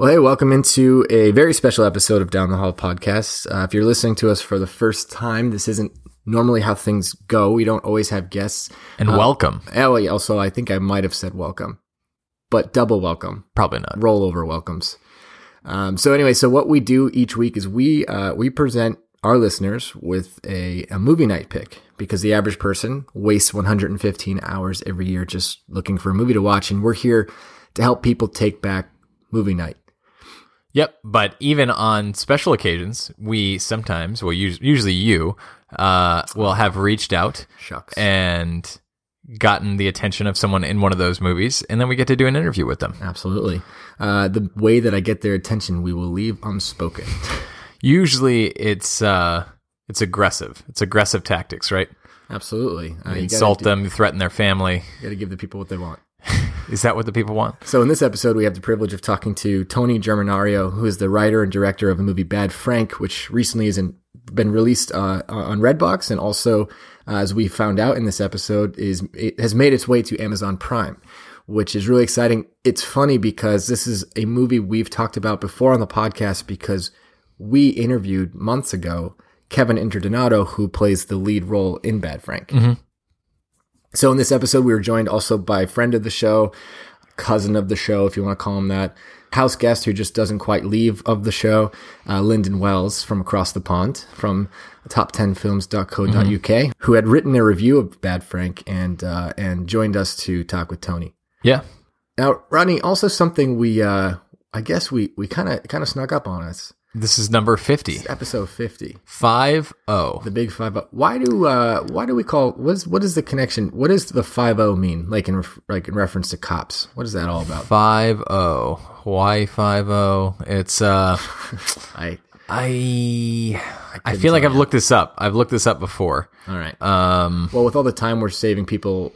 Well, hey, welcome into a very special episode of Down the Hall Podcast. If you're listening to us for the first time, this isn't normally how things go. We don't always have guests. And welcome. Also, I think I might have said welcome, but double welcome. Probably not. Rollover welcomes. So what we do each week is we present our listeners with a movie night pick, because the average person wastes 115 hours every year just looking for a movie to watch, and we're here to help people take back movie night. Yep, but even on special occasions, we sometimes, well, usually you, will have reached out and gotten the attention of someone in one of those movies, and then we get to do an interview with them. Absolutely. The way that I get their attention, we will leave unspoken. Usually, it's aggressive. It's aggressive tactics, right? Absolutely. You insult them, you threaten their family. You got to give the people what they want. Is that what the people want? So in this episode, we have the privilege of talking to Tony Germinario, who is the writer and director of the movie Bad Frank, which recently has been released on Redbox, and also, as we found out in this episode, has made its way to Amazon Prime, which is really exciting. It's funny because this is a movie we've talked about before on the podcast, because we interviewed months ago Kevin Interdonato, who plays the lead role in Bad Frank. Mm-hmm. So in this episode, we were joined also by a friend of the show, cousin of the show, if you want to call him that, house guest who just doesn't quite leave of the show, Lyndon Wells from across the pond from top10films.co.uk, mm-hmm. who had written a review of Bad Frank and joined us to talk with Tony. Yeah. Now, Rodney, also something we kind of snuck up on us. This is number 50. This is episode 50. 50. The big 50. Why do we call? What is the connection? What does the 50 mean? Like in reference to cops. What is that all about? 50. Why 50? It's I feel like I've looked this up. I've looked this up before. All right. Well, with all the time we're saving people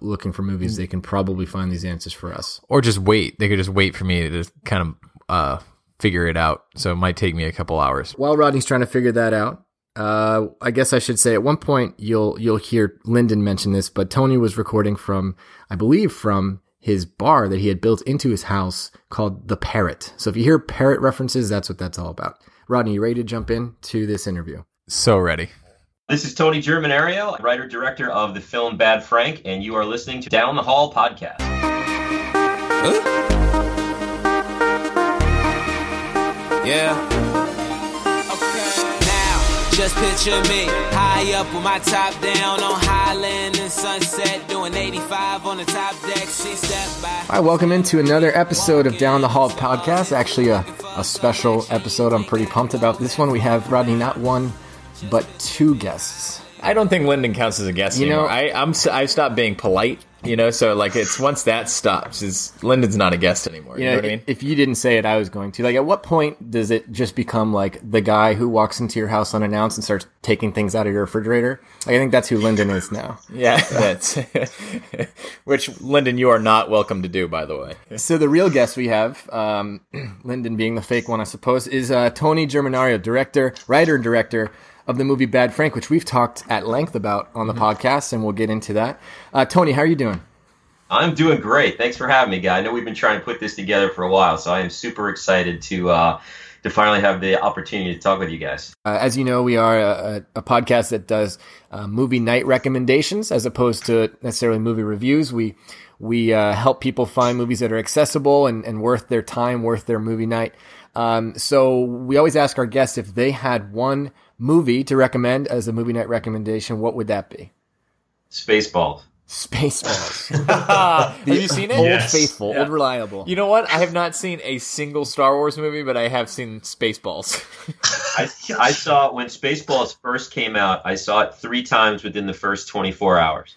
looking for movies, they can probably find these answers for us. Or just wait. They could just wait for me to kind of figure it out. So it might take me a couple hours. While Rodney's trying to figure that out, I guess I should say at one point you'll hear Lyndon mention this, but Tony was recording from his bar that he had built into his house called The Parrot. So if you hear parrot references, that's what that's all about. Rodney, you ready to jump in to this interview? So ready. This is Tony Germinario, writer-director of the film Bad Frank, and you are listening to Down the Hall Podcast. Huh? Yeah. Okay. Now, just picture me high up with my top down on Highland and Sunset, doing 85 on the top deck. See, step by. All right, welcome into another episode of Down the Hall Podcast. Actually, a special episode. I'm pretty pumped about this one. We have, Rodney, not one, but two guests. I don't think Lyndon counts as a guest anymore. I stopped being polite. You know, so like it's once that stops, Lyndon's not a guest anymore. You know what I mean? If you didn't say it, I was going to. Like, at what point does it just become like the guy who walks into your house unannounced and starts taking things out of your refrigerator? Like, I think that's who Lyndon is now. Yeah, that's which Lyndon, you are not welcome to do, by the way. So the real guest we have, Lyndon being the fake one, I suppose, is Tony Germinario, writer and director. Of the movie Bad Frank, which we've talked at length about on the podcast, and we'll get into that. Tony, how are you doing? I'm doing great. Thanks for having me, guy. I know we've been trying to put this together for a while, so I am super excited to finally have the opportunity to talk with you guys. As you know, we are a podcast that does movie night recommendations as opposed to necessarily movie reviews. We help people find movies that are accessible and worth their time, worth their movie night. So we always ask our guests if they had one movie to recommend as a movie night recommendation, what would that be? Spaceballs. Have you seen it? Yes. Old Faithful, yeah. Old Reliable. You know what? I have not seen a single Star Wars movie, but I have seen Spaceballs. I saw, when Spaceballs first came out, I saw it 3 times within the first 24 hours.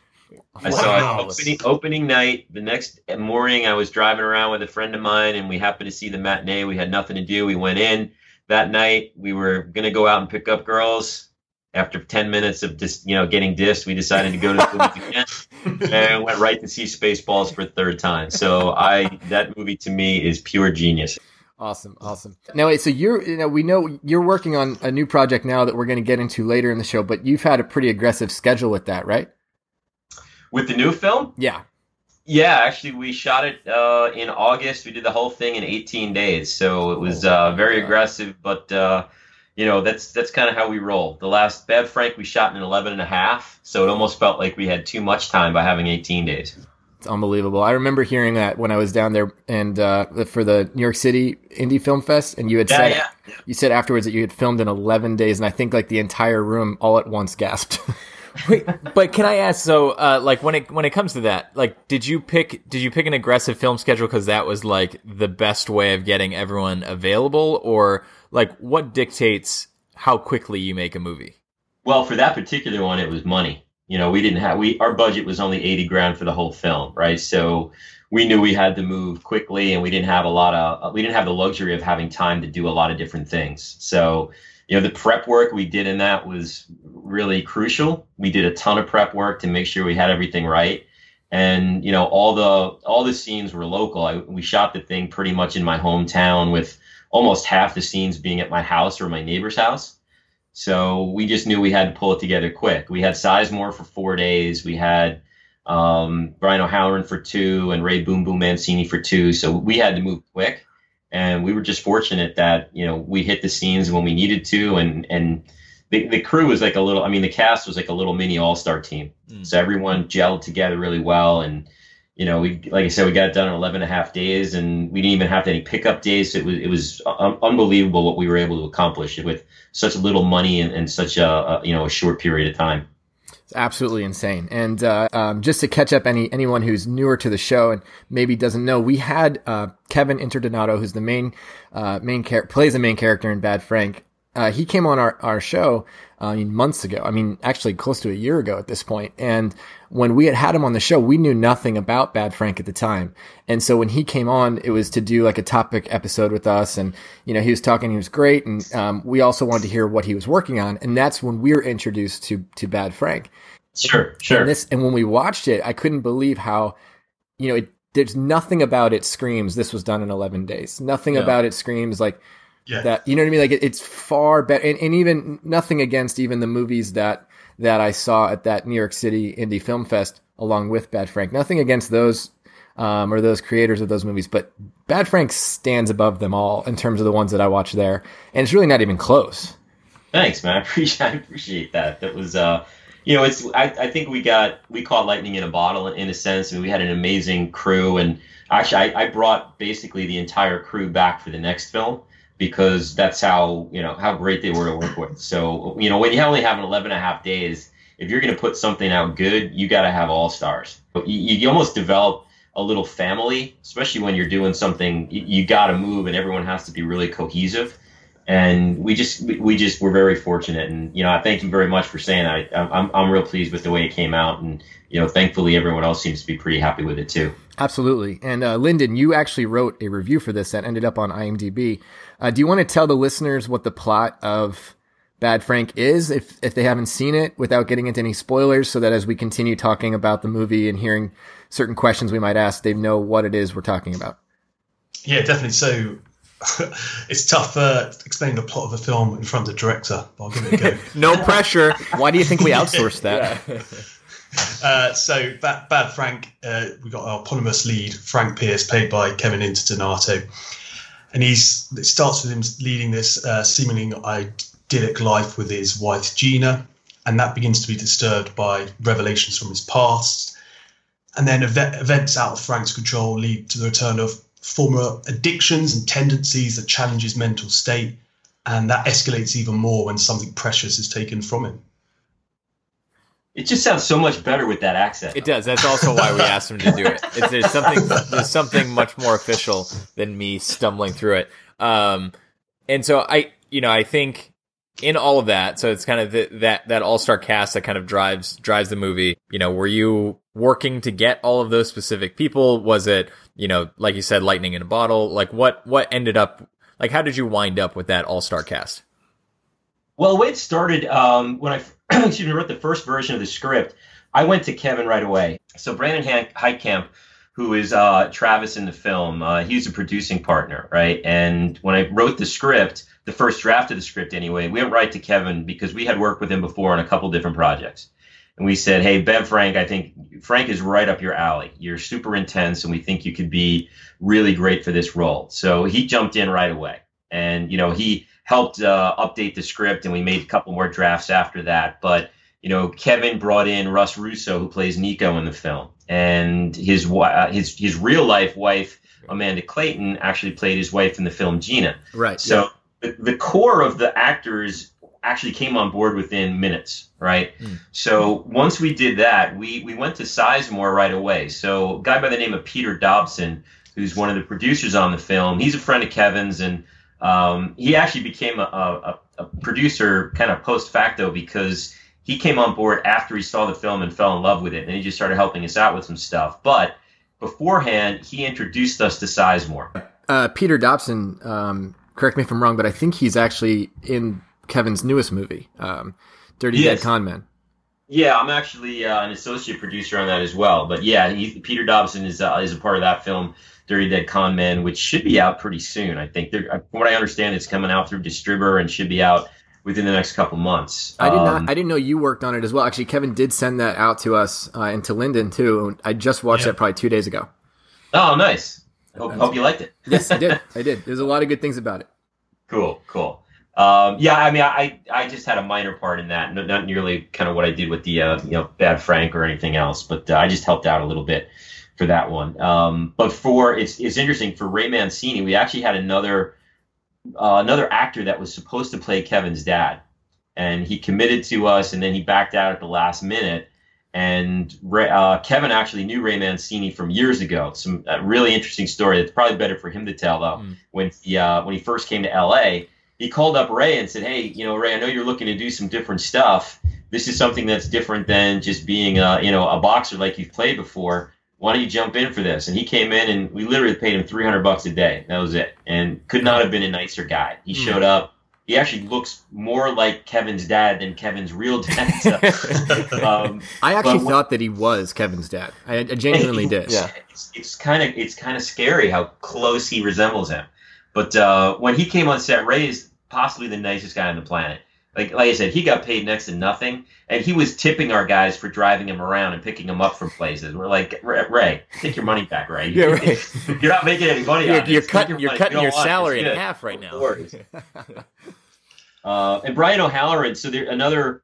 I saw it opening night. The next morning, I was driving around with a friend of mine, and we happened to see the matinee. We had nothing to do. We went in. That night, we were going to go out and pick up girls. After 10 minutes of just, getting dissed, we decided to go to the movie again and went right to see Spaceballs for a third time. So that movie to me is pure genius. Awesome. Now, wait, so we know you're working on a new project now that we're going to get into later in the show, but you've had a pretty aggressive schedule with that, right? With the new film? Yeah. Yeah, actually, we shot it in August. We did the whole thing in 18 days, so it was very aggressive. But you know, that's kind of how we roll. The last Bad Frank we shot in 11 and a half, so it almost felt like we had too much time by having 18 days. It's unbelievable. I remember hearing that when I was down there and for the New York City Indie Film Fest, and you had you said afterwards that you had filmed in 11 days, and I think like the entire room all at once gasped. Wait, but can I ask? So, like when it comes to that, like, did you pick an aggressive film schedule because that was like the best way of getting everyone available, or like what dictates how quickly you make a movie? Well, for that particular one, it was money. You know, our budget was only $80,000 for the whole film, right? So we knew we had to move quickly, and we didn't have the luxury of having time to do a lot of different things. So, you know, the prep work we did in that was really crucial. We did a ton of prep work to make sure we had everything right. And, you know, all the scenes were local. We shot the thing pretty much in my hometown, with almost half the scenes being at my house or my neighbor's house. So we just knew we had to pull it together quick. We had Sizemore for 4 days. We had Brian O'Halloran for 2 and Ray Boom Boom Mancini for 2. So we had to move quick. And we were just fortunate that, you know, we hit the scenes when we needed to. And the crew was like the cast was like a little mini all-star team. Mm. So everyone gelled together really well. And, you know, like I said, we got it done in 11 and a half days, and we didn't even have any pickup days. So it was unbelievable what we were able to accomplish with such little money and such a short period of time. Absolutely insane. And just to catch up anyone who's newer to the show and maybe doesn't know, we had Kevin Interdonato, who's the plays the main character in Bad Frank. He came on our show months ago. I mean, actually close to a year ago at this point. And when we had him on the show, we knew nothing about Bad Frank at the time. And so when he came on, it was to do like a topic episode with us. And, you know, he was talking, he was great. And we also wanted to hear what he was working on. And that's when we were introduced to Bad Frank. Sure. And when we watched it, I couldn't believe how, you know, there's nothing about it screams this was done in 11 days. Nothing about it screams like, yeah. That, you know what I mean? Like it's far better, and even nothing against even the movies that I saw at that New York City Indie Film Fest, along with Bad Frank. Nothing against those or those creators of those movies, but Bad Frank stands above them all in terms of the ones that I watched there, and it's really not even close. Thanks, man. I appreciate that. That was, you know, it's. I think we caught lightning in a bottle in a sense. I mean, we had an amazing crew, and actually, I brought basically the entire crew back for the next film, because that's how, you know, how great they were to work with. So, you know, when you only have 11 and a half days, if you're going to put something out good, you got to have all stars. You almost develop a little family, especially when you're doing something, you got to move, and everyone has to be really cohesive. And we just were very fortunate. And, you know, I thank you very much for saying that. I'm real pleased with the way it came out. And, you know, thankfully everyone else seems to be pretty happy with it too. Absolutely. And Lyndon, you actually wrote a review for this that ended up on IMDb. Do you want to tell the listeners what the plot of Bad Frank is, if they haven't seen it, without getting into any spoilers, so that as we continue talking about the movie and hearing certain questions we might ask, they know what it is we're talking about? Yeah, definitely. So it's tough explaining the plot of a film in front of the director, but I'll give it a go. No pressure. Why do you think we outsourced that? Yeah. So Bad Frank, we got our eponymous lead, Frank Pierce, played by Kevin Interdonato, and it starts with him leading this seemingly idyllic life with his wife Gina, and that begins to be disturbed by revelations from his past, and then events out of Frank's control lead to the return of former addictions and tendencies that challenge his mental state, and that escalates even more when something precious is taken from him. It just sounds so much better with that accent. It does. That's also why we asked him to do it. There's something much more official than me stumbling through it. And so I think in all of that, so it's kind of that all-star cast that kind of drives the movie. You know, were you working to get all of those specific people? Was it, you know, like you said, lightning in a bottle? Like what ended up, like how did you wind up with that all-star cast? Well, the way it started, when I wrote the first version of the script, I went to Kevin right away. So Brandon Heitkamp, who is Travis in the film, he's a producing partner, right? And when I wrote the script, the first draft of the script anyway, we went right to Kevin because we had worked with him before on a couple different projects. and we said, hey, Bev Frank, I think Frank is right up your alley. You're super intense, and we think you could be really great for this role. So he jumped in right away, and, you know, he helped update the script, and we made a couple more drafts after that. But, you know, Kevin brought in Russ Russo, who plays Nico in the film, and his real life wife, Amanda Clayton, actually played his wife in the film Gina. Right. So yeah, the core of the actors actually came on board within minutes, right? Mm. So once we did that, we went to Sizemore right away. So a guy by the name of Peter Dobson, who's one of the producers on the film, he's a friend of Kevin's, and he actually became a producer kind of post facto, because he came on board after he saw the film and fell in love with it, and he just started helping us out with some stuff. But beforehand, he introduced us to Sizemore. Peter Dobson, correct me if I'm wrong, but I think he's actually in Kevin's newest movie, Dirty Dead Con Man. Yeah, I'm actually an associate producer on that as well. But yeah, Peter Dobson is a part of that film, Dirty Dead Con Man, which should be out pretty soon, I think. From what I understand, it's coming out through Distriber and should be out within the next couple months. I didn't know you worked on it as well. Actually, Kevin did send that out to us and to Lyndon too. I just watched that probably 2 days ago. Oh, nice. Hope you liked it. Yes, I did. There's a lot of good things about it. Cool. Yeah, I mean, I just had a minor part in that. Not nearly kind of what I did with the Bad Frank or anything else, but I just helped out a little bit for that one. But it's interesting for Ray Mancini. We actually had another actor that was supposed to play Kevin's dad, and he committed to us, and then he backed out at the last minute. And Kevin actually knew Ray Mancini from years ago. Some really interesting story that's probably better for him to tell, though. Mm. When he first came to LA, he called up Ray and said, hey, Ray, I know you're looking to do some different stuff. This is something that's different than just being a boxer like you've played before. Why don't you jump in for this? And he came in, and we literally paid him $300 a day. That was it. And could not have been a nicer guy. He showed up. He actually looks more like Kevin's dad than Kevin's real dad. So, I actually thought that he was Kevin's dad. I genuinely did. Yeah. It's kind of scary how close he resembles him. But when he came on set, Ray is possibly the nicest guy on the planet. Like I said, he got paid next to nothing, and he was tipping our guys for driving him around and picking him up from places. We're like, Ray, take your money back, Ray. Yeah, right. You're not making any money. You're cutting your salary in half right now. And Brian O'Halloran, so another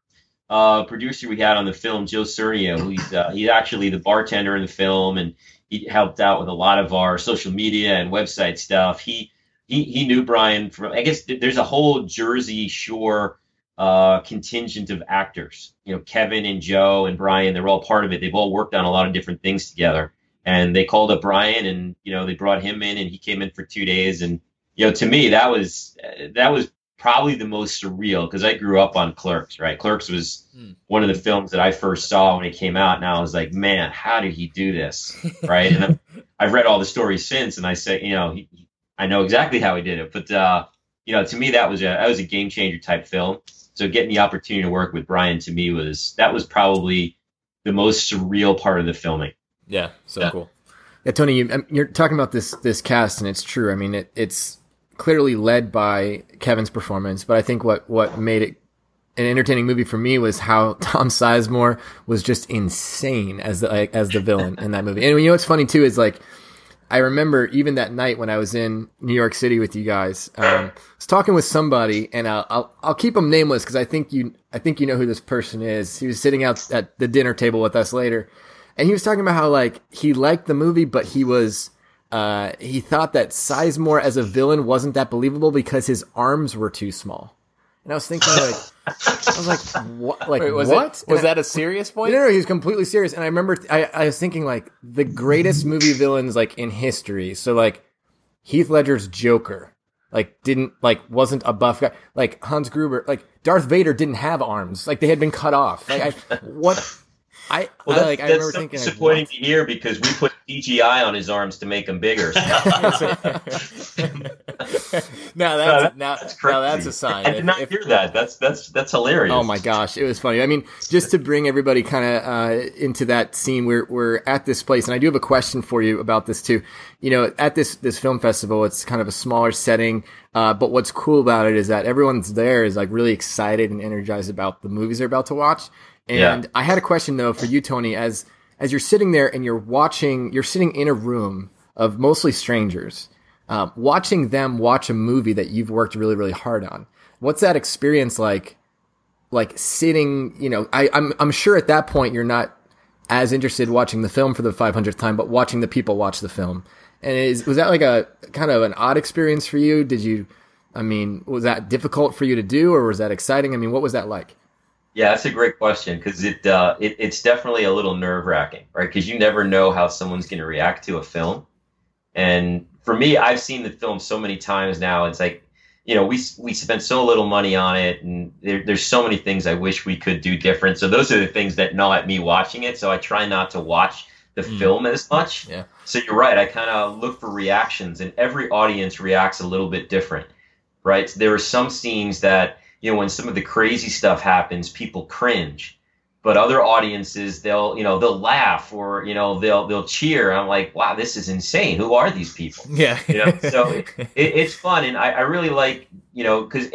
producer we had on the film, Joe Cernio, he's actually the bartender in the film, and he helped out with a lot of our social media and website stuff. He knew Brian from, I guess there's a whole Jersey Shore contingent of actors. Kevin and Joe and Brian, they're all part of it. They've all worked on a lot of different things together, and they called up Brian, and they brought him in, and he came in for 2 days. And to me, that was probably the most surreal, because I grew up on Clerks, right? Clerks was one of the films that I first saw when it came out, and I was like, man, how did he do this, right? And I've read all the stories since, and I say, I know exactly how he did it. But to me, that was a game changer type film. So getting the opportunity to work with Brian, to me, was probably the most surreal part of the filming. Yeah, cool. Yeah, Tony, you're talking about this cast, and it's true. I mean, it's clearly led by Kevin's performance, but I think what made it an entertaining movie for me was how Tom Sizemore was just insane as the villain in that movie. And what's funny too is like, I remember even that night when I was in New York City with you guys, I was talking with somebody, and I'll keep him nameless because I think you know who this person is. He was sitting out at the dinner table with us later, and he was talking about how like he liked the movie, but he thought that Sizemore as a villain wasn't that believable because his arms were too small. And I was thinking, what? Like, wait, what? Was that a serious point? No, he was completely serious. And I remember, I was thinking, like, the greatest movie villains, like, in history. So, like, Heath Ledger's Joker, like, wasn't a buff guy. Like, Hans Gruber, like, Darth Vader didn't have arms. Like, they had been cut off. Like, I remember thinking, disappointing to hear, because we put CGI on his arms to make him bigger. So. That's a sign. I did not hear that. That's hilarious. Oh my gosh, it was funny. I mean, just to bring everybody kind of into that scene, we're at this place, and I do have a question for you about this too. At this film festival, it's kind of a smaller setting. But what's cool about it is that everyone's there is like really excited and energized about the movies they're about to watch. And I had a question though for you, Tony, as you're sitting there and you're sitting in a room of mostly strangers, watching them watch a movie that you've worked really, really hard on. What's that experience like sitting, you know, I'm sure at that point you're not as interested watching the film for the 500th time, but watching the people watch the film. And was that like a kind of an odd experience for you? Was that difficult for you to do, or was that exciting? I mean, what was that like? Yeah, that's a great question, because it's definitely a little nerve-wracking, right? Because you never know how someone's going to react to a film. And for me, I've seen the film so many times now. It's like, you know, we spent so little money on it, and there's so many things I wish we could do different. So those are the things that gnaw at me watching it. So I try not to watch the film as much. Yeah. So you're right. I kind of look for reactions, and every audience reacts a little bit different, right? So there are some scenes that, you know, when some of the crazy stuff happens, people cringe, but other audiences, they'll laugh, or, you know, they'll cheer. I'm like, wow, this is insane. Who are these people? Yeah. You know? So it's fun. And I really like, you know, cause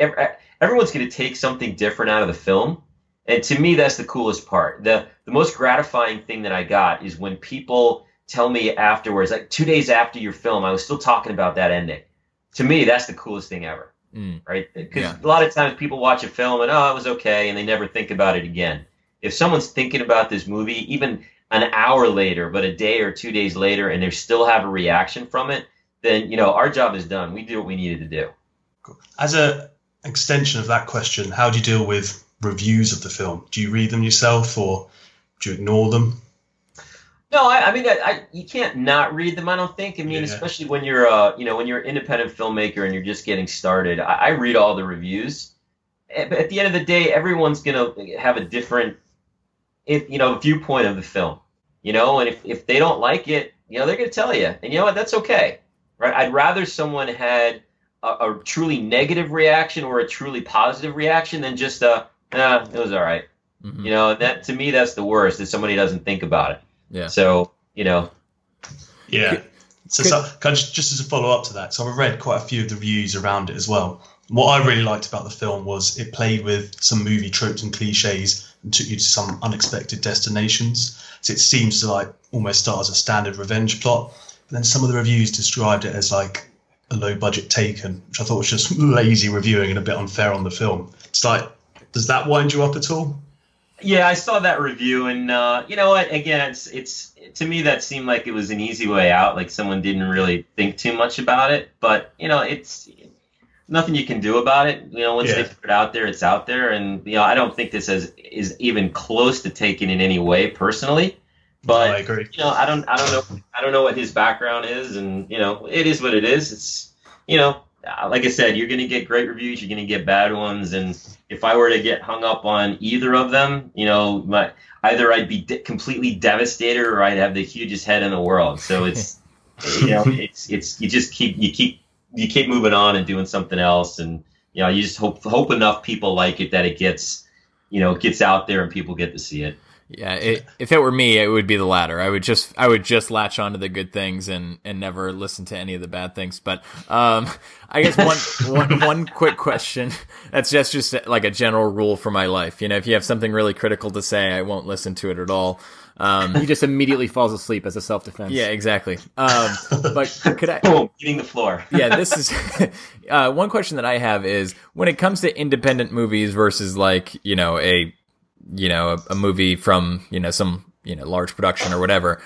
everyone's going to take something different out of the film. And to me, that's the coolest part. The most gratifying thing that I got is when people tell me afterwards, like 2 days after your film, I was still talking about that ending. To me, that's the coolest thing ever. Right? Because a lot of times people watch a film and, oh, it was okay, and they never think about it again. If someone's thinking about this movie even an hour later, but a day or 2 days later, and they still have a reaction from it, then, you know, our job is done. We did what we needed to do. Cool. As an extension of that question, how do you deal with reviews of the film? Do you read them yourself, or do you ignore them? No, I mean, you can't not read them, I don't think. I mean, especially when you're, you know, when you're an independent filmmaker and you're just getting started, I read all the reviews. But at the end of the day, everyone's going to have a different, viewpoint of the film, you know, and if they don't like it, you know, they're going to tell you. And you know what? That's okay, right? I'd rather someone had a truly negative reaction or a truly positive reaction than just it was all right. Mm-hmm. You know, that to me, that's the worst, that somebody doesn't think about it. Yeah. So, you know. Yeah. So just as a follow-up to that, so I've read quite a few of the reviews around it as well. What I really liked about the film was it played with some movie tropes and cliches and took you to some unexpected destinations. So it seems to like almost start as a standard revenge plot. But then some of the reviews described it as like a low-budget Taken, which I thought was just lazy reviewing and a bit unfair on the film. It's like, does that wind you up at all? Yeah, I saw that review, and you know what? Again, it's to me that seemed like it was an easy way out. Like someone didn't really think too much about it, but you know, it's nothing you can do about it. You know, once they put it out there, it's out there, and you know, I don't think this is even close to Taken in any way, personally. But no, I agree. You know, I don't know what his background is, and you know, it is what it is. It's, you know, like I said, you're going to get great reviews, you're going to get bad ones, and if I were to get hung up on either of them, you know, either I'd be completely devastated or I'd have the hugest head in the world. So it's, you know, it's you just keep moving on and doing something else, and you know, you just hope enough people like it that it gets, you know, gets out there and people get to see it. Yeah, if it were me, it would be the latter. I would just latch onto the good things and never listen to any of the bad things. But I guess one quick question. That's just like a general rule for my life. You know, if you have something really critical to say, I won't listen to it at all. He just immediately falls asleep as a self-defense. Yeah, exactly. But could I? Boom, hitting the floor. Yeah, this is one question that I have is when it comes to independent movies versus like, you know, a movie from, you know, some, you know, large production or whatever.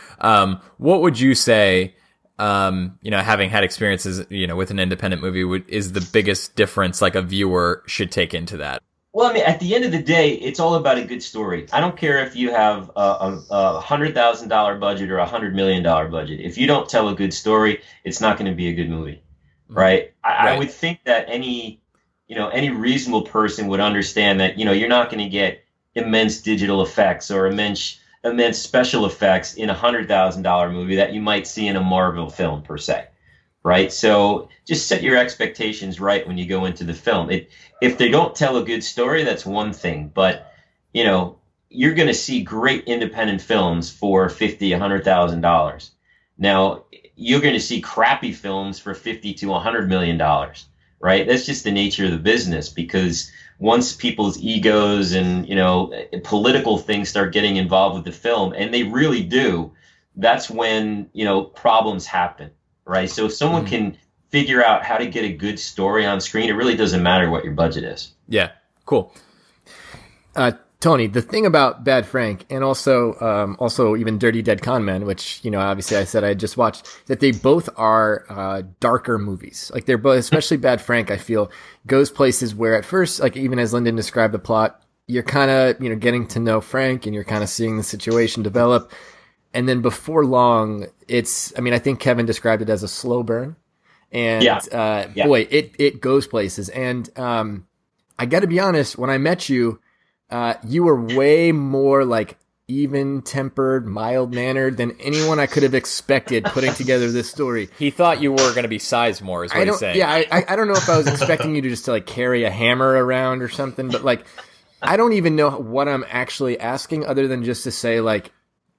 What would you say, you know, having had experiences, you know, with an independent movie is the biggest difference like a viewer should take into that? Well, I mean, at the end of the day, it's all about a good story. I don't care if you have a $100,000 budget or $100 million budget. If you don't tell a good story, it's not going to be a good movie. Right. I would think that any reasonable person would understand that, you know, you're not going to get immense digital effects or immense special effects in $100,000 movie that you might see in a Marvel film per se, right? So just set your expectations right when you go into the film. If they don't tell a good story, that's one thing, but you know, you're going to see great independent films for $50,000 to $100,000. Now you're going to see crappy films for $50 to $100 million, right? That's just the nature of the business, because once people's egos and, you know, political things start getting involved with the film, and they really do, that's when, you know, problems happen, right? So if someone can figure out how to get a good story on screen, it really doesn't matter what your budget is. Yeah, cool. Tony, the thing about Bad Frank and also even Dirty Dead Con Man, which, you know, obviously I said I just watched, that they both are darker movies. Like they're both, especially Bad Frank, I feel, goes places where at first, like even as Lyndon described the plot, you're kind of, you know, getting to know Frank and you're kind of seeing the situation develop. And then before long, it's, I mean, I think Kevin described it as a slow burn. And boy, it goes places. And I got to be honest, when I met you, you were way more like even-tempered, mild-mannered than anyone I could have expected putting together this story. He thought you were going to be Sizemore, is what he's saying. Yeah, I don't know if I was expecting you to just to like carry a hammer around or something, but like I don't even know what I'm actually asking other than just to say like,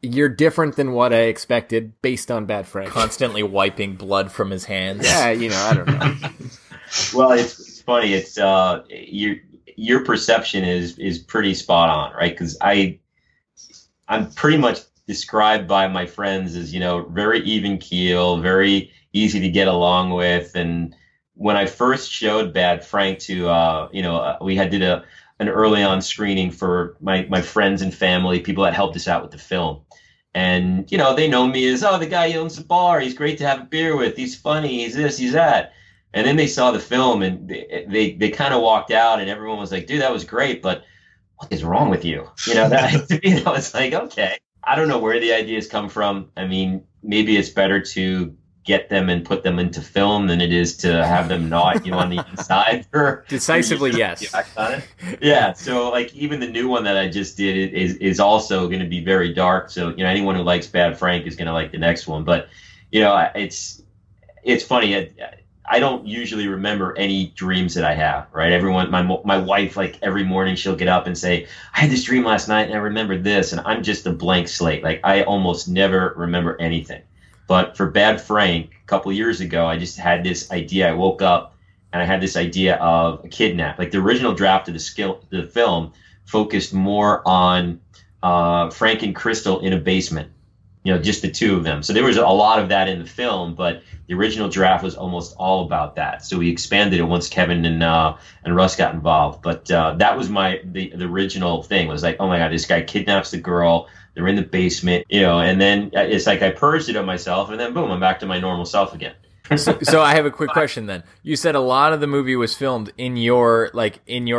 you're different than what I expected based on Bad Frank. Constantly wiping blood from his hands. Yeah, you know, I don't know. Well, it's funny. It's your perception is pretty spot on, right? Because I'm pretty much described by my friends as, you know, very even keel, very easy to get along with. And when I first showed Bad Frank to, you know, we had did an early on screening for my friends and family, people that helped us out with the film. And, you know, they know me as, oh, the guy who owns the bar, he's great to have a beer with, he's funny, he's this, he's that. And then they saw the film and they kind of walked out and everyone was like, dude, that was great, but what is wrong with you? You know, that, to me, that was like, okay, I don't know where the ideas come from. I mean, maybe it's better to get them and put them into film than it is to have them gnaw at you on the inside. Decisively, yes. Yeah, so like even the new one that I just did is also going to be very dark. So, you know, anyone who likes Bad Frank is going to like the next one. But, you know, it's funny. I don't usually remember any dreams that I have, right? Everyone, my wife, like every morning she'll get up and say, I had this dream last night and I remembered this, and I'm just a blank slate. Like I almost never remember anything. But for Bad Frank, a couple years ago, I just had this idea. I woke up and I had this idea of a kidnap. Like the original draft of the film focused more on Frank and Crystal in a basement. You know, just the two of them. So there was a lot of that in the film, but the original draft was almost all about that. So we expanded it once Kevin and Russ got involved. But that was the original thing was like, oh my God, this guy kidnaps the girl. They're in the basement, you know, and then it's like I purged it of myself, and then boom, I'm back to my normal self again. So I have a quick question then. You said a lot of the movie was filmed in your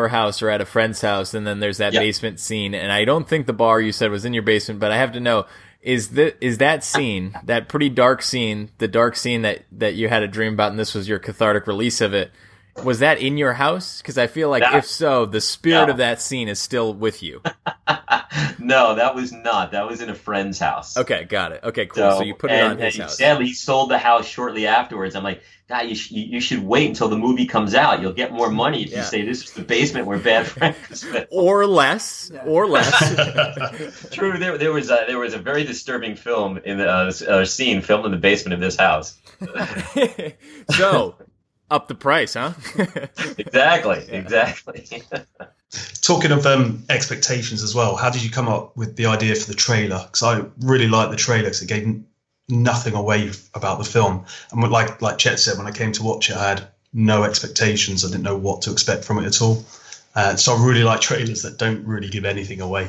house or at a friend's house, and then there's that basement scene. And I don't think the bar you said was in your basement, but I have to know, is that scene, that pretty dark scene, the dark scene that you had a dream about and this was your cathartic release of it, was that in your house? Because I feel like if so, the spirit of that scene is still with you. No, that was not. That was in a friend's house. Okay, got it. Okay, cool. So you put it on his house. Sadly, he sold the house shortly afterwards. I'm like, God, you should wait until the movie comes out. You'll get more money if you say this is the basement where Bad Frank was. Or less. True. There was a very disturbing film in the scene filmed in the basement of this house. So. Up the price, huh? Exactly. Talking of expectations as well, how did you come up with the idea for the trailer? Because I really liked the trailer because it gave nothing away about the film. And like Chet said, when I came to watch it, I had no expectations. I didn't know what to expect from it at all. So I really like trailers that don't really give anything away.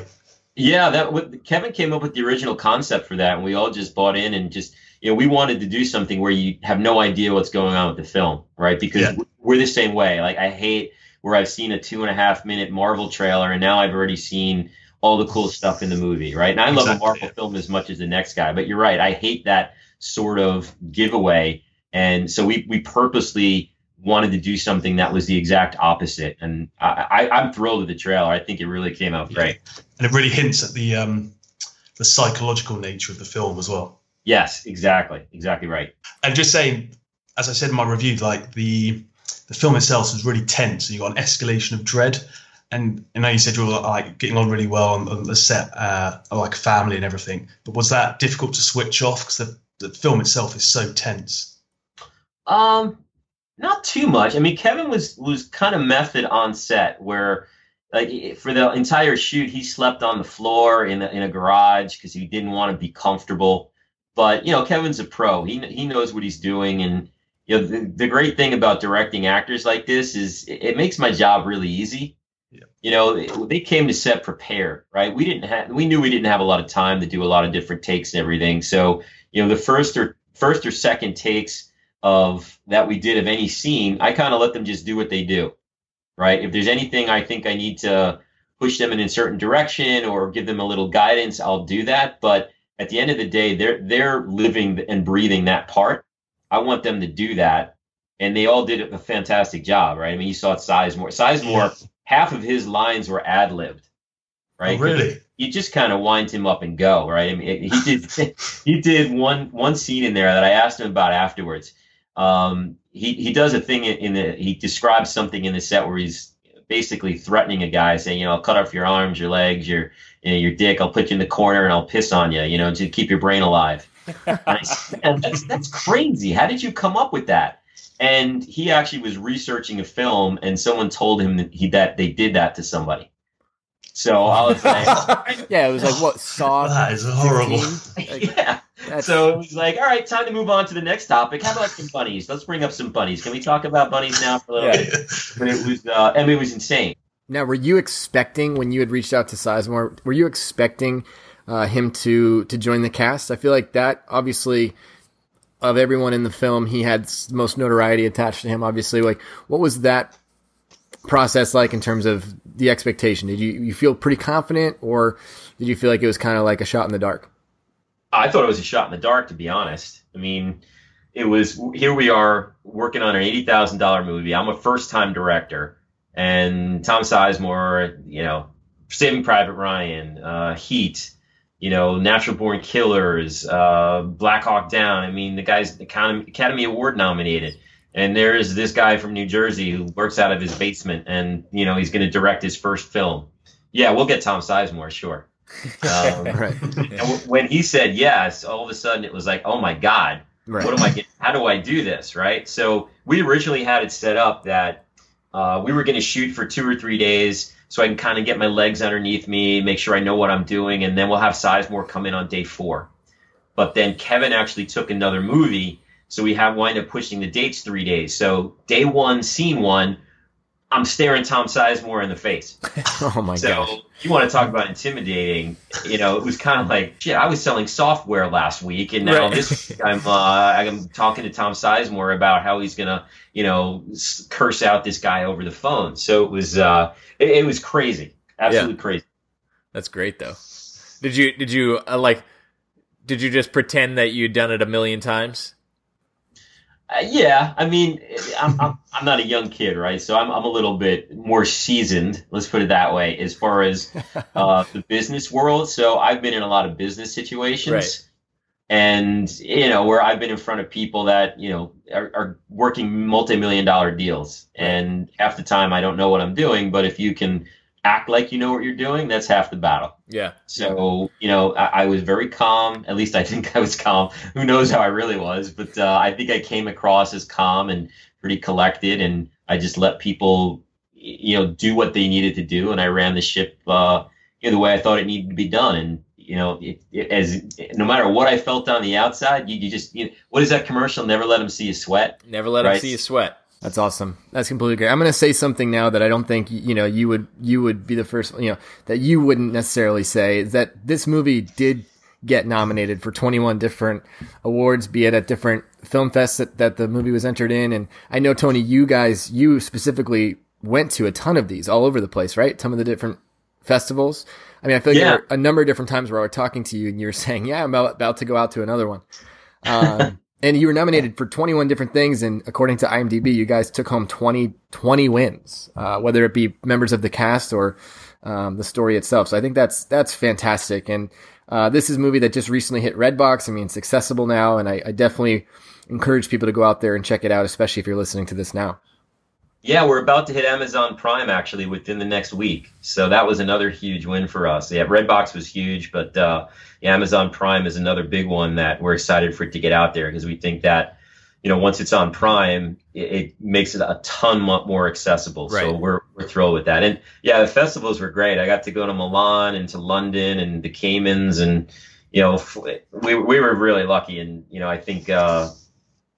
Yeah, Kevin came up with the original concept for that, and we all just bought in and just... You know, we wanted to do something where you have no idea what's going on with the film, right? Because we're the same way. Like, I hate where I've seen a 2.5-minute Marvel trailer, and now I've already seen all the cool stuff in the movie, right? And I love a Marvel film as much as the next guy, but you're right. I hate that sort of giveaway. And so we purposely wanted to do something that was the exact opposite. And I'm thrilled with the trailer. I think it really came out great. And it really hints at the psychological nature of the film as well. Yes, exactly right. I'm just saying, as I said in my review, like the film itself was really tense. So you got an escalation of dread, and I know you said you were like getting on really well on the set, like family and everything. But was that difficult to switch off because the film itself is so tense? Not too much. I mean, Kevin was kind of method on set, where like for the entire shoot, he slept on the floor in a garage because he didn't want to be comfortable. But, you know, Kevin's a pro. He knows what he's doing. And, you know, the great thing about directing actors like this is it makes my job really easy. Yeah. You know, they came to set prepared, right? We knew we didn't have a lot of time to do a lot of different takes and everything. So, you know, the first or second takes that we did of any scene, I kind of let them just do what they do, right? If there's anything I think I need to push them in a certain direction or give them a little guidance, I'll do that. But at the end of the day, they're living and breathing that part. I want them to do that. And they all did a fantastic job, right? I mean, you saw it, Sizemore, half of his lines were ad-libbed, right? Oh, really? You just kind of wind him up and go, right? I mean, he did one scene in there that I asked him about afterwards. He does a thing he describes something in the set where he's basically threatening a guy, saying, you know, I'll cut off your arms, your legs, your dick. I'll put you in the corner and I'll piss on you, you know, to keep your brain alive. And that's crazy. How did you come up with that? And he actually was researching a film, and someone told him that they did that to somebody. So I was like, yeah, it was like, what, Saw? That is horrible. Like, yeah. So it was like, all right, time to move on to the next topic. How about some bunnies? Let's bring up some bunnies. Can we talk about bunnies now for a little bit? But it was insane. Now, were you expecting, when you had reached out to Sizemore, were you expecting him to join the cast? I feel like that, obviously, of everyone in the film, he had the most notoriety attached to him, obviously. Like, what was that process like in terms of the expectation? Did you feel pretty confident, or did you feel like it was kind of like a shot in the dark? I thought it was a shot in the dark, to be honest. I mean, it was, here we are working on an $80,000 movie. I'm a first-time director, and Tom Sizemore, you know, Saving Private Ryan, Heat, you know, Natural Born Killers, Black Hawk Down. I mean, the guy's Academy Award nominated. And there is this guy from New Jersey who works out of his basement, and, you know, he's going to direct his first film. Yeah, we'll get Tom Sizemore, sure. Right. And when he said yes, all of a sudden it was like, oh, my God, right. What am I getting? How do I do this, right? So we originally had it set up that we were going to shoot for 2 or 3 days so I can kind of get my legs underneath me, make sure I know what I'm doing, and then we'll have Sizemore come in on day 4. But then Kevin actually took another movie. So we have wind up pushing the dates 3 days. So day 1, scene 1, I'm staring Tom Sizemore in the face. Oh my gosh. So you want to talk about intimidating? You know, it was kind of like, shit, I was selling software last week, and now this week I'm talking to Tom Sizemore about how he's gonna, you know, curse out this guy over the phone. So it was it was crazy, absolutely crazy. That's great though. Did you just pretend that you'd done it a million times? Yeah, I mean, I'm not a young kid, right? So I'm a little bit more seasoned, let's put it that way, as far as the business world. So I've been in a lot of business situations, right. And, you know, where I've been in front of people that, you know, are working multi-million-dollar deals. And half the time I don't know what I'm doing, but if you can act like you know what you're doing, that's half the battle. Yeah. So, you know, I was very calm. At least I think I was calm. Who knows how I really was, but I think I came across as calm and pretty collected, and I just let people, you know, do what they needed to do, and I ran the ship the way I thought it needed to be done. And, you know, no matter what I felt on the outside, you what is that commercial? Never let them see you sweat. Never let them see you sweat. That's awesome. That's completely great. I'm going to say something now that I don't think, you know, you would be the first, you know, that you wouldn't necessarily say, is that this movie did get nominated for 21 different awards, be it at different film fests that the movie was entered in. And I know, Tony, you specifically went to a ton of these all over the place, right? Some of the different festivals. I mean, I feel like there were a number of different times where I was talking to you and you were saying, yeah, I'm about to go out to another one. And you were nominated for 21 different things, and according to IMDb, you guys took home 20 wins, whether it be members of the cast or the story itself. So I think that's fantastic. And this is a movie that just recently hit Redbox. I mean, it's accessible now, and I definitely encourage people to go out there and check it out, especially if you're listening to this now. Yeah, we're about to hit Amazon Prime, actually, within the next week. So that was another huge win for us. Yeah, Redbox was huge, but Amazon Prime is another big one that we're excited for it to get out there, because we think that, you know, once it's on Prime, it makes it a ton more accessible. Right. So we're thrilled with that. And yeah, the festivals were great. I got to go to Milan and to London and the Caymans, and you know, we were really lucky. And you know, I think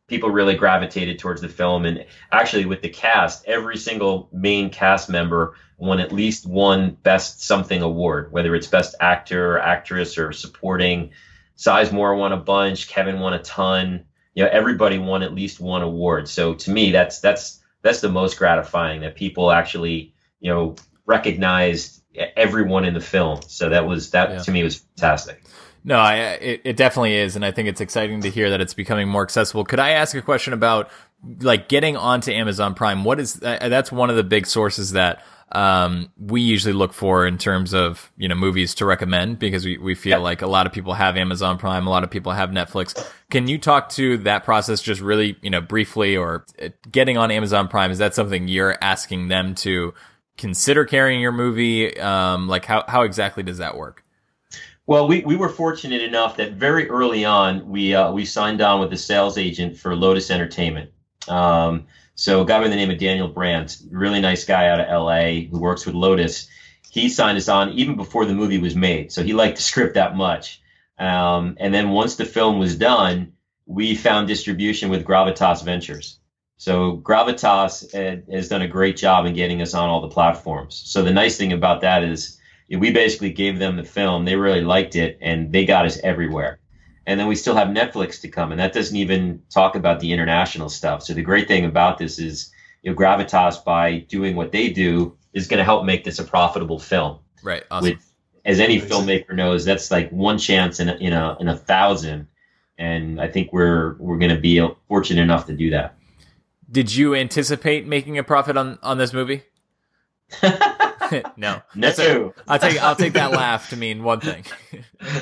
people really gravitated towards the film. And actually, with the cast, every single main cast member won at least one Best Something award, whether it's Best Actor or Actress or Supporting. Sizemore won a bunch. Kevin won a ton. You know, everybody won at least one award. So to me, that's the most gratifying, that people actually, you know, recognized everyone in the film. So that to me was fantastic. No, it definitely is. And I think it's exciting to hear that it's becoming more accessible. Could I ask a question about like getting onto Amazon Prime? What is that's one of the big sources that we usually look for in terms of, you know, movies to recommend, because we feel like a lot of people have Amazon Prime, a lot of people have Netflix. Can you talk to that process just really, you know, briefly, or getting on Amazon Prime? Is that something you're asking them to consider carrying your movie? Like how exactly does that work? Well, we were fortunate enough that very early on, we signed on with a sales agent for Lotus Entertainment. So a guy by the name of Daniel Brandt, really nice guy out of L.A. who works with Lotus. He signed us on even before the movie was made. So he liked the script that much. And then once the film was done, we found distribution with Gravitas Ventures. So Gravitas has done a great job in getting us on all the platforms. So the nice thing about that is we basically gave them the film. They really liked it, and they got us everywhere. And then we still have Netflix to come, and that doesn't even talk about the international stuff. So the great thing about this is, you know, Gravitas, by doing what they do, is going to help make this a profitable film. Right. Awesome. Which, as any filmmaker knows, that's like one chance in a thousand. And I think we're going to be fortunate enough to do that. Did you anticipate making a profit on this movie? No. I'll take that laugh to mean one thing.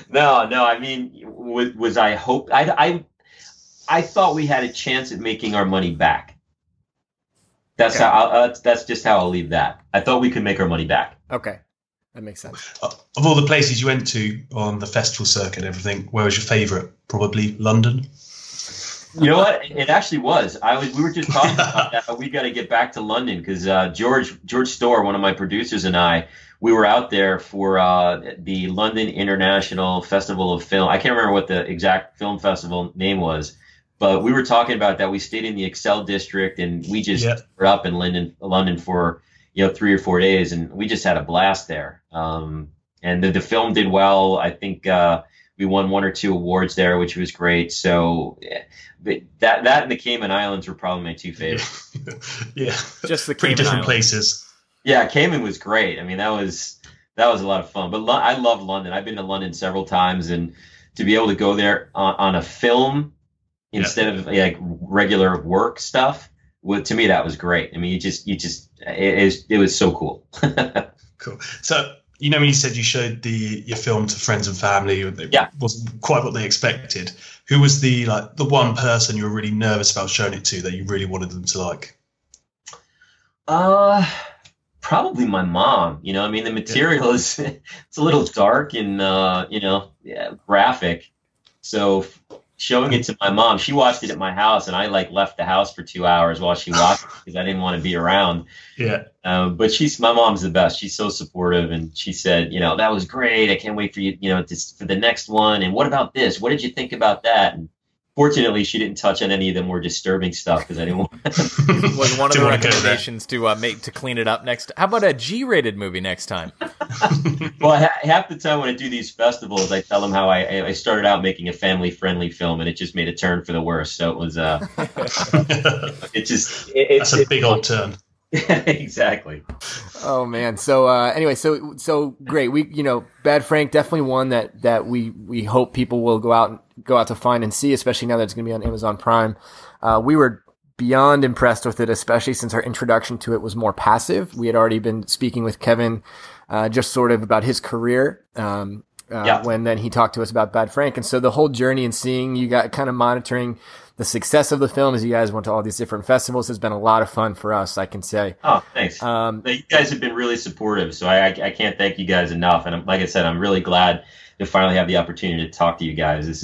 No. I mean, was I hope? I thought we had a chance at making our money back. That's okay. That's just how I'll leave that. I thought we could make our money back. Okay, that makes sense. Of all the places you went to on the festival circuit and everything, where was your favorite? Probably London. You know what? It actually was. We were just talking about that. We got to get back to London because George Storr, one of my producers, and we were out there for the London International Festival of Film. I can't remember what the exact film festival name was, but we were talking about that. We stayed in the Excel district, and we just were up in London for 3 or 4 days, and we just had a blast there. And the film did well, I think. We won 1 or 2 awards there, which was great. So that and the Cayman Islands were probably my 2 favorites. Yeah. Just the Cayman different Islands. Places. Yeah, Cayman was great. I mean, that was a lot of fun. But I love London. I've been to London several times, and to be able to go there on a film instead of like regular work stuff, to me that was great. I mean, it was so cool. Cool. So, you know, when you said you showed your film to friends and family, it wasn't quite what they expected. Who was the one person you were really nervous about showing it to that you really wanted them to like? Probably my mom. You know, I mean, the material is it's a little dark and graphic. So showing it to my mom, she watched it at my house, and I left the house for 2 hours while she watched it because I didn't want to be around. Yeah. But my mom's the best. She's so supportive, and she said, that was great. I can't wait for you, for the next one. And what about this? What did you think about that? And fortunately, she didn't touch on any of the more disturbing stuff because I didn't want. Was one of the recommendations to clean it up next? How about a G-rated movie next time? Well, half the time when I do these festivals, I tell them how I started out making a family-friendly film, and it just made a turn for the worse. So it was that's a big old turn. Exactly. Oh man. So anyway, so great. We Bad Frank, definitely one that we hope people will go out to find and see, especially now that it's going to be on Amazon Prime. We were beyond impressed with it, especially since our introduction to it was more passive. We had already been speaking with Kevin just sort of about his career. When then he talked to us about Bad Frank. And so the whole journey and seeing you got kind of monitoring the success of the film as you guys went to all these different festivals has been a lot of fun for us, I can say. Oh, thanks. You guys have been really supportive. So I can't thank you guys enough. And like I said, I'm really glad to finally have the opportunity to talk to you guys. This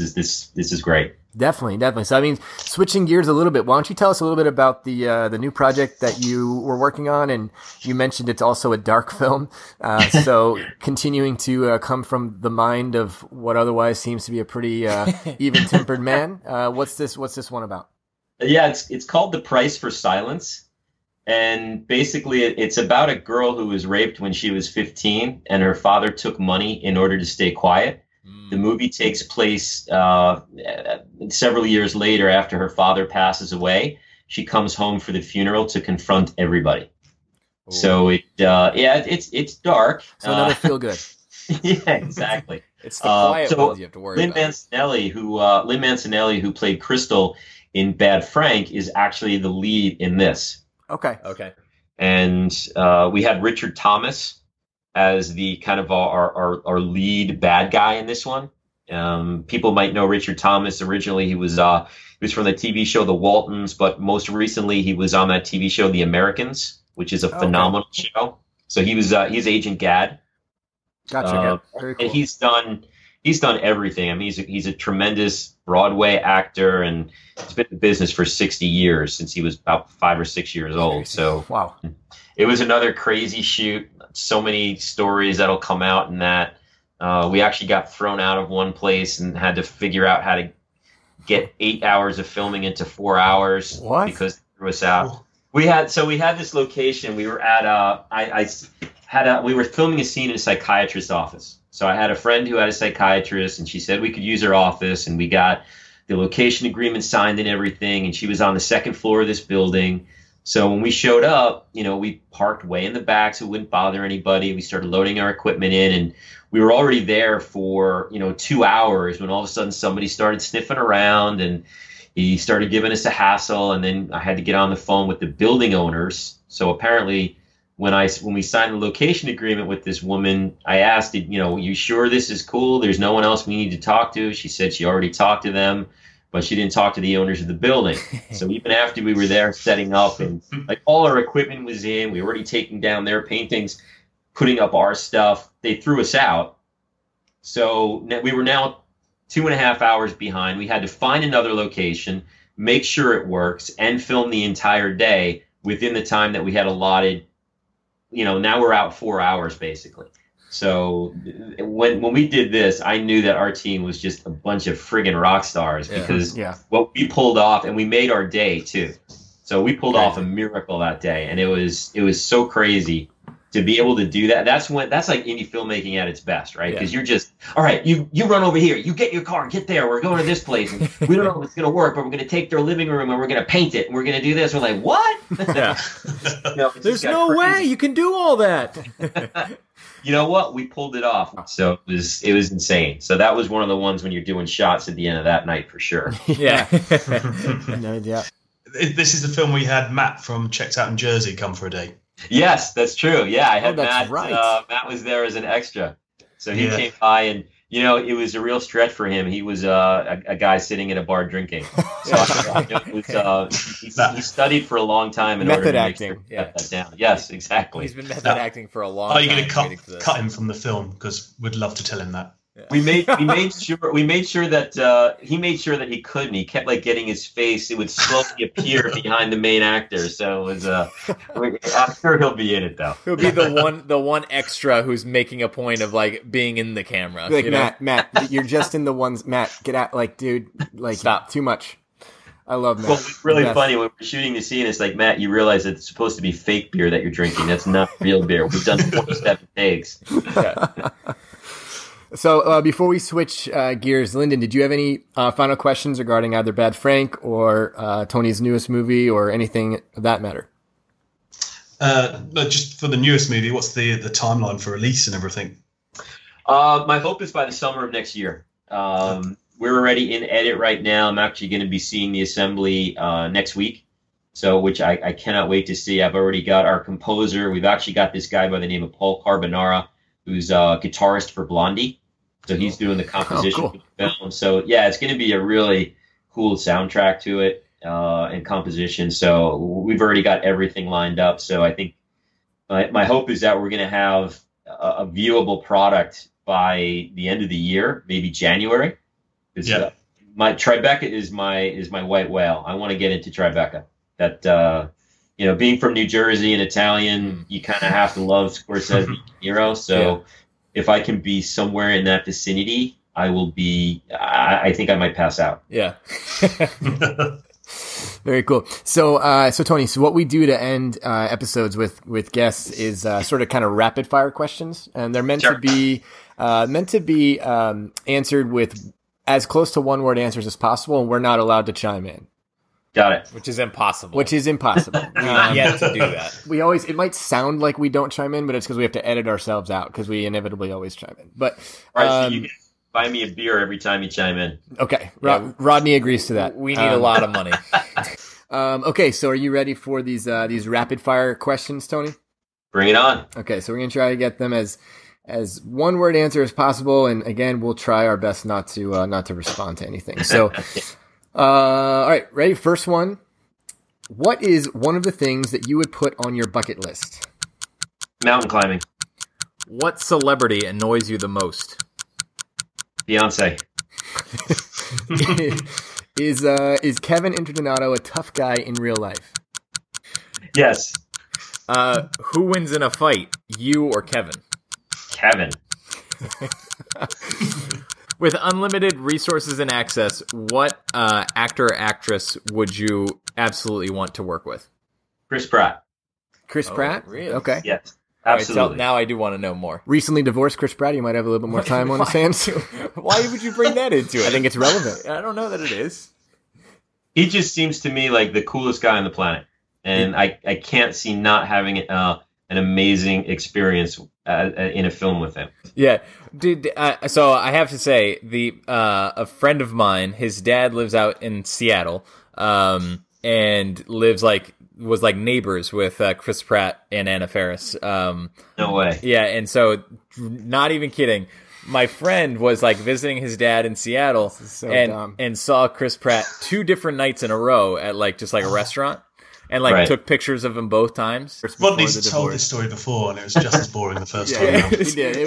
is great. Definitely. So, I mean, switching gears a little bit, why don't you tell us a little bit about the new project that you were working on? And you mentioned it's also a dark film. So continuing to come from the mind of what otherwise seems to be a pretty even-tempered man. What's this one about? Yeah, it's called The Price for Silence. And basically, it's about a girl who was raped when she was 15, and her father took money in order to stay quiet. The movie takes place several years later after her father passes away. She comes home for the funeral to confront everybody. Ooh. So it's dark. So another feel good. Yeah, exactly. It's the quiet ones you have to worry about. Lynn Mancinelli, who played Crystal in Bad Frank, is actually the lead in this. Okay. And we had Richard Thomas as the kind of our lead bad guy in this one. People might know Richard Thomas. Originally, he was from the TV show The Waltons, but most recently he was on that TV show The Americans, which is a phenomenal show. So he's Agent Gad. Gotcha. Very cool. And he's done everything. I mean, he's a tremendous Broadway actor, and he's been in business for 60 years, since he was about 5 or 6 years old. So wow, it was another crazy shoot. So many stories that'll come out in that. We actually got thrown out of one place and had to figure out how to get 8 hours of filming into 4 hours. What? Because they threw us out. We had this location. We were at we were filming a scene in a psychiatrist's office. So I had a friend who had a psychiatrist, and she said we could use her office, and we got the location agreement signed and everything. And she was on the second floor of this building. So when we showed up, we parked way in the back so it wouldn't bother anybody. We started loading our equipment in, and we were already there for, 2 hours when all of a sudden somebody started sniffing around, and he started giving us a hassle. And then I had to get on the phone with the building owners. So apparently when we signed the location agreement with this woman, I asked, are you sure this is cool? There's no one else we need to talk to. She said she already talked to them, but she didn't talk to the owners of the building. So even after we were there setting up, and all our equipment was in, we were already taking down their paintings, putting up our stuff, they threw us out. So we were now 2.5 hours behind. We had to find another location, make sure it works, and film the entire day within the time that we had allotted. Now we're out 4 hours basically. So when we did this, I knew that our team was just a bunch of friggin' rock stars because what we pulled off, and we made our day too. So we pulled off a miracle that day, and it was so crazy to be able to do that. That's like indie filmmaking at its best, right? Because you're just, all right, you run over here, you get your car, get there, we're going to this place. And we don't know if it's going to work, but we're going to take their living room and we're going to paint it and we're going to do this. We're like, what? Yeah. There's no way you can do all that. You know what? We pulled it off. So it was insane. So that was one of the ones when you're doing shots at the end of that night for sure. Yeah. No doubt. This is the film we had Matt from Checked Out in Jersey come for a day. Yes, that's true. Yeah, I had Matt. Right. Matt was there as an extra, so he came by, and it was a real stretch for him. He was a guy sitting at a bar drinking. So he studied for a long time in order to make that down. Yes, exactly. He's been method acting for a long time. Are you going to cut him from the film? Because we'd love to tell him that. Yeah. We made sure that he made sure that he couldn't. He kept getting his face. It would slowly appear behind the main actor. So it was. I'm sure he'll be in it though. He'll be the one extra who's making a point of being in the camera. Matt, you're just in the ones. Matt, get out! Dude, stop. Too much. I love Matt. Well, it's really funny when we're shooting the scene. It's Matt, you realize that it's supposed to be fake beer that you're drinking. That's not real beer. We've done 47 takes. Yeah. So before we switch gears, Lyndon, did you have any final questions regarding either Bad Frank or Tony's newest movie or anything of that matter? Just for the newest movie, what's the timeline for release and everything? My hope is by the summer of next year. We're already in edit right now. I'm actually going to be seeing the assembly next week, which I cannot wait to see. I've already got our composer. We've actually got this guy by the name of Paul Carbonara, who's a guitarist for Blondie. So he's doing the composition for the film. So, it's going to be a really cool soundtrack to it and composition. So we've already got everything lined up. So I think my hope is that we're going to have a viewable product by the end of the year, maybe January. my Tribeca is my white whale. I want to get into Tribeca. That you know, being from New Jersey and Italian, you kind of have to love Scorsese and Nero. So if I can be somewhere in that vicinity, I will be. I think I might pass out. Yeah. Very cool. So, Tony, so what we do to end episodes with guests is sort of kind of rapid fire questions, and they're meant to be answered with as close to one word answers as possible, and we're not allowed to chime in. Got it. Which is impossible. We have to do that. We always. It might sound like we don't chime in, but it's because we have to edit ourselves out because we inevitably always chime in. But so you can buy me a beer every time you chime in. Okay, Rodney agrees to that. We need a lot of money. Okay, so are you ready for these rapid fire questions, Tony? Bring it on. Okay, so we're gonna try to get them as one word answer as possible, and again, we'll try our best not to respond to anything. So, all right, ready? First one. What is one of the things that you would put on your bucket list? Mountain climbing. What celebrity annoys you the most? Beyonce. Is Kevin Interdonato a tough guy in real life? Yes. Who wins in a fight, you or Kevin? Kevin. With unlimited resources and access, what actor or actress would you absolutely want to work with? Chris Pratt. Chris Pratt? Really? Okay. Yes. Absolutely. All right, now I do want to know more. Recently divorced Chris Pratt, you might have a little bit more time on his hands. Why would you bring that into it? I think it's relevant. I don't know that it is. He just seems to me like the coolest guy on the planet. And I can't see not having an amazing experience in a film with him. Yeah. So I have to say, a friend of mine, his dad lives out in Seattle and was like neighbors with Chris Pratt and Anna Faris. No way. Yeah, and so, not even kidding, my friend was like visiting his dad in Seattle and saw Chris Pratt 2 different nights in a row at a restaurant and took pictures of him both times. Rodney's told this story before and it was just as boring the first time. It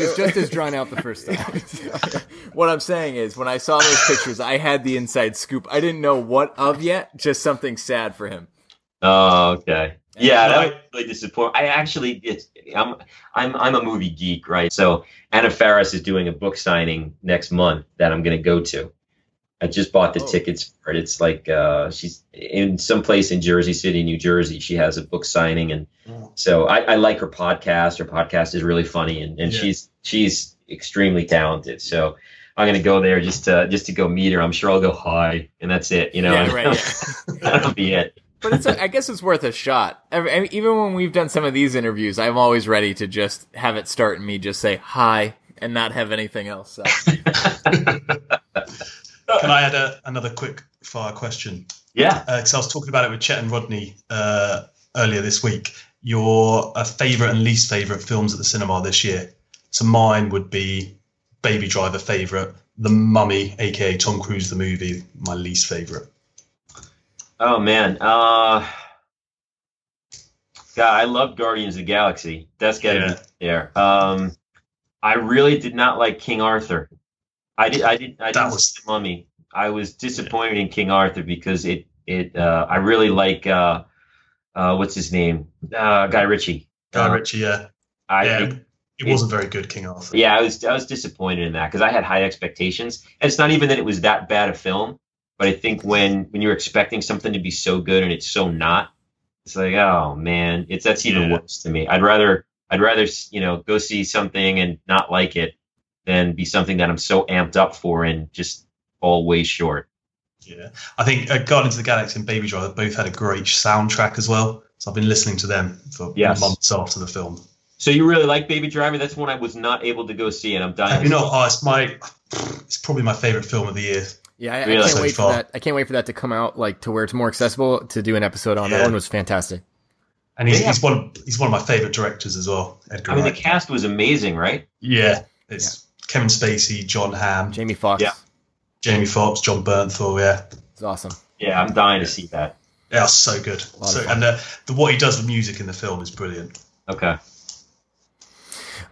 was just as drawn out the first time. What I'm saying is, when I saw those pictures, I had the inside scoop. I didn't know what of yet, just something sad for him. Oh, okay. Yeah, that was really disappointing. I'm a movie geek, right? So Anna Faris is doing a book signing next month that I'm going to go to. I just bought the tickets for it. It's she's in some place in Jersey City, New Jersey. She has a book signing, and so I like her podcast. Her podcast is really funny, and she's extremely talented. So I'm going to go there just to go meet her. I'm sure I'll go hi, and that's it. You know, that'll be it. But I guess it's worth a shot. I mean, even when we've done some of these interviews, I'm always ready to just have it start and me just say hi and not have anything else. So. Can I add another quick fire question? Yeah. Because I was talking about it with Chet and Rodney earlier this week. Your favourite and least favourite films at the cinema this year. So mine would be Baby Driver favourite, The Mummy, a.k.a. Tom Cruise the movie, my least favourite. Oh, man. God, I love Guardians of the Galaxy. That's got to be there. I really did not like King Arthur. I didn't like The Mummy. I was disappointed in King Arthur because I really like what's his name? Guy Ritchie. Guy Ritchie, yeah. It wasn't very good, King Arthur. Yeah, I was disappointed in that because I had high expectations. And it's not even that it was that bad a film. But I think when you're expecting something to be so good and it's so not, it's like, oh man, that's even worse to me. I'd rather go see something and not like it than be something that I'm so amped up for and just always short. Yeah, I think Guardians of the Galaxy and Baby Driver both had a great soundtrack as well, so I've been listening to them for months after the film. So you really like Baby Driver? That's one I was not able to go see, and I'm dying. It's probably my favorite film of the year. Yeah, I can't wait for that. I can't wait for that to come out, to where it's more accessible to do an episode on. That one was fantastic. And he's one of my favorite directors as well. Edgar Wright. The cast was amazing, right? Yeah, it's Kevin Spacey, John Hamm, Jamie Foxx, John Bernthal. Yeah, it's awesome. Yeah, I'm dying to see that. Yeah, so good. So, and what he does with music in the film is brilliant. Okay.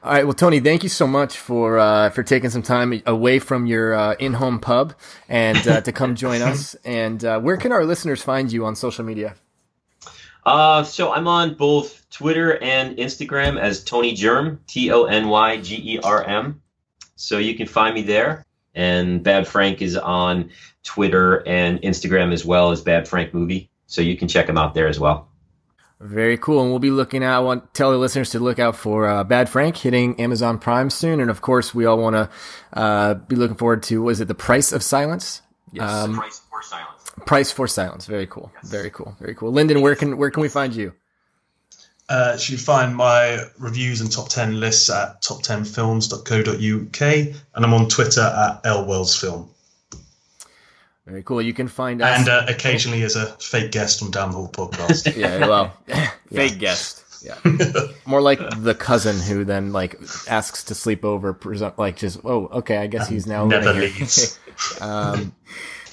All right. Well, Tony, thank you so much for taking some time away from your in-home pub and to come join us. And where can our listeners find you on social media? So I'm on both Twitter and Instagram as Tony Germ, Tonygerm. So you can find me there. And Bad Frank is on Twitter and Instagram as well as Bad Frank Movie. So you can check them out there as well. Very cool. And we'll be looking out. I want to tell the listeners to look out for Bad Frank hitting Amazon Prime soon. And of course, we all want to be looking forward to, was it The Price of Silence? Yes, The Price for Silence. Price for Silence. Very cool. Yes. Very cool. Very cool. Lyndon, where can we find you? So you find my reviews and top 10 lists at top10films.co.uk, and I'm on Twitter at lwellsfilm. Very cool. You can find us. And occasionally as a fake guest on Down the Hall Podcast. Yeah, well, fake guest. Yeah. More like the cousin who then asks to sleep over, I guess he's now never leaves.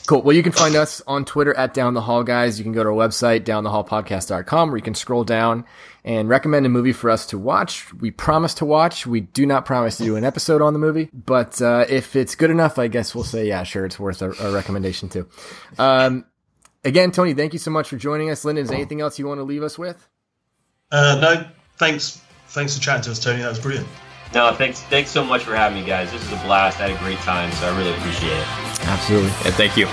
Cool. Well, you can find us on Twitter at Down the Hall, guys. You can go to our website, downthehallpodcast.com, where you can scroll down and recommend a movie for us to watch. We promise to watch. We do not promise to do an episode on the movie, but if it's good enough, I guess we'll say, yeah, sure, it's worth a recommendation too. Again, Tony, thank you so much for joining us. Lyndon, is there anything else you want to leave us with? No, thanks. Thanks for chatting to us, Tony. That was brilliant. No, thanks so much for having me, guys. This was a blast. I had a great time, so I really appreciate it. Absolutely. And thank you.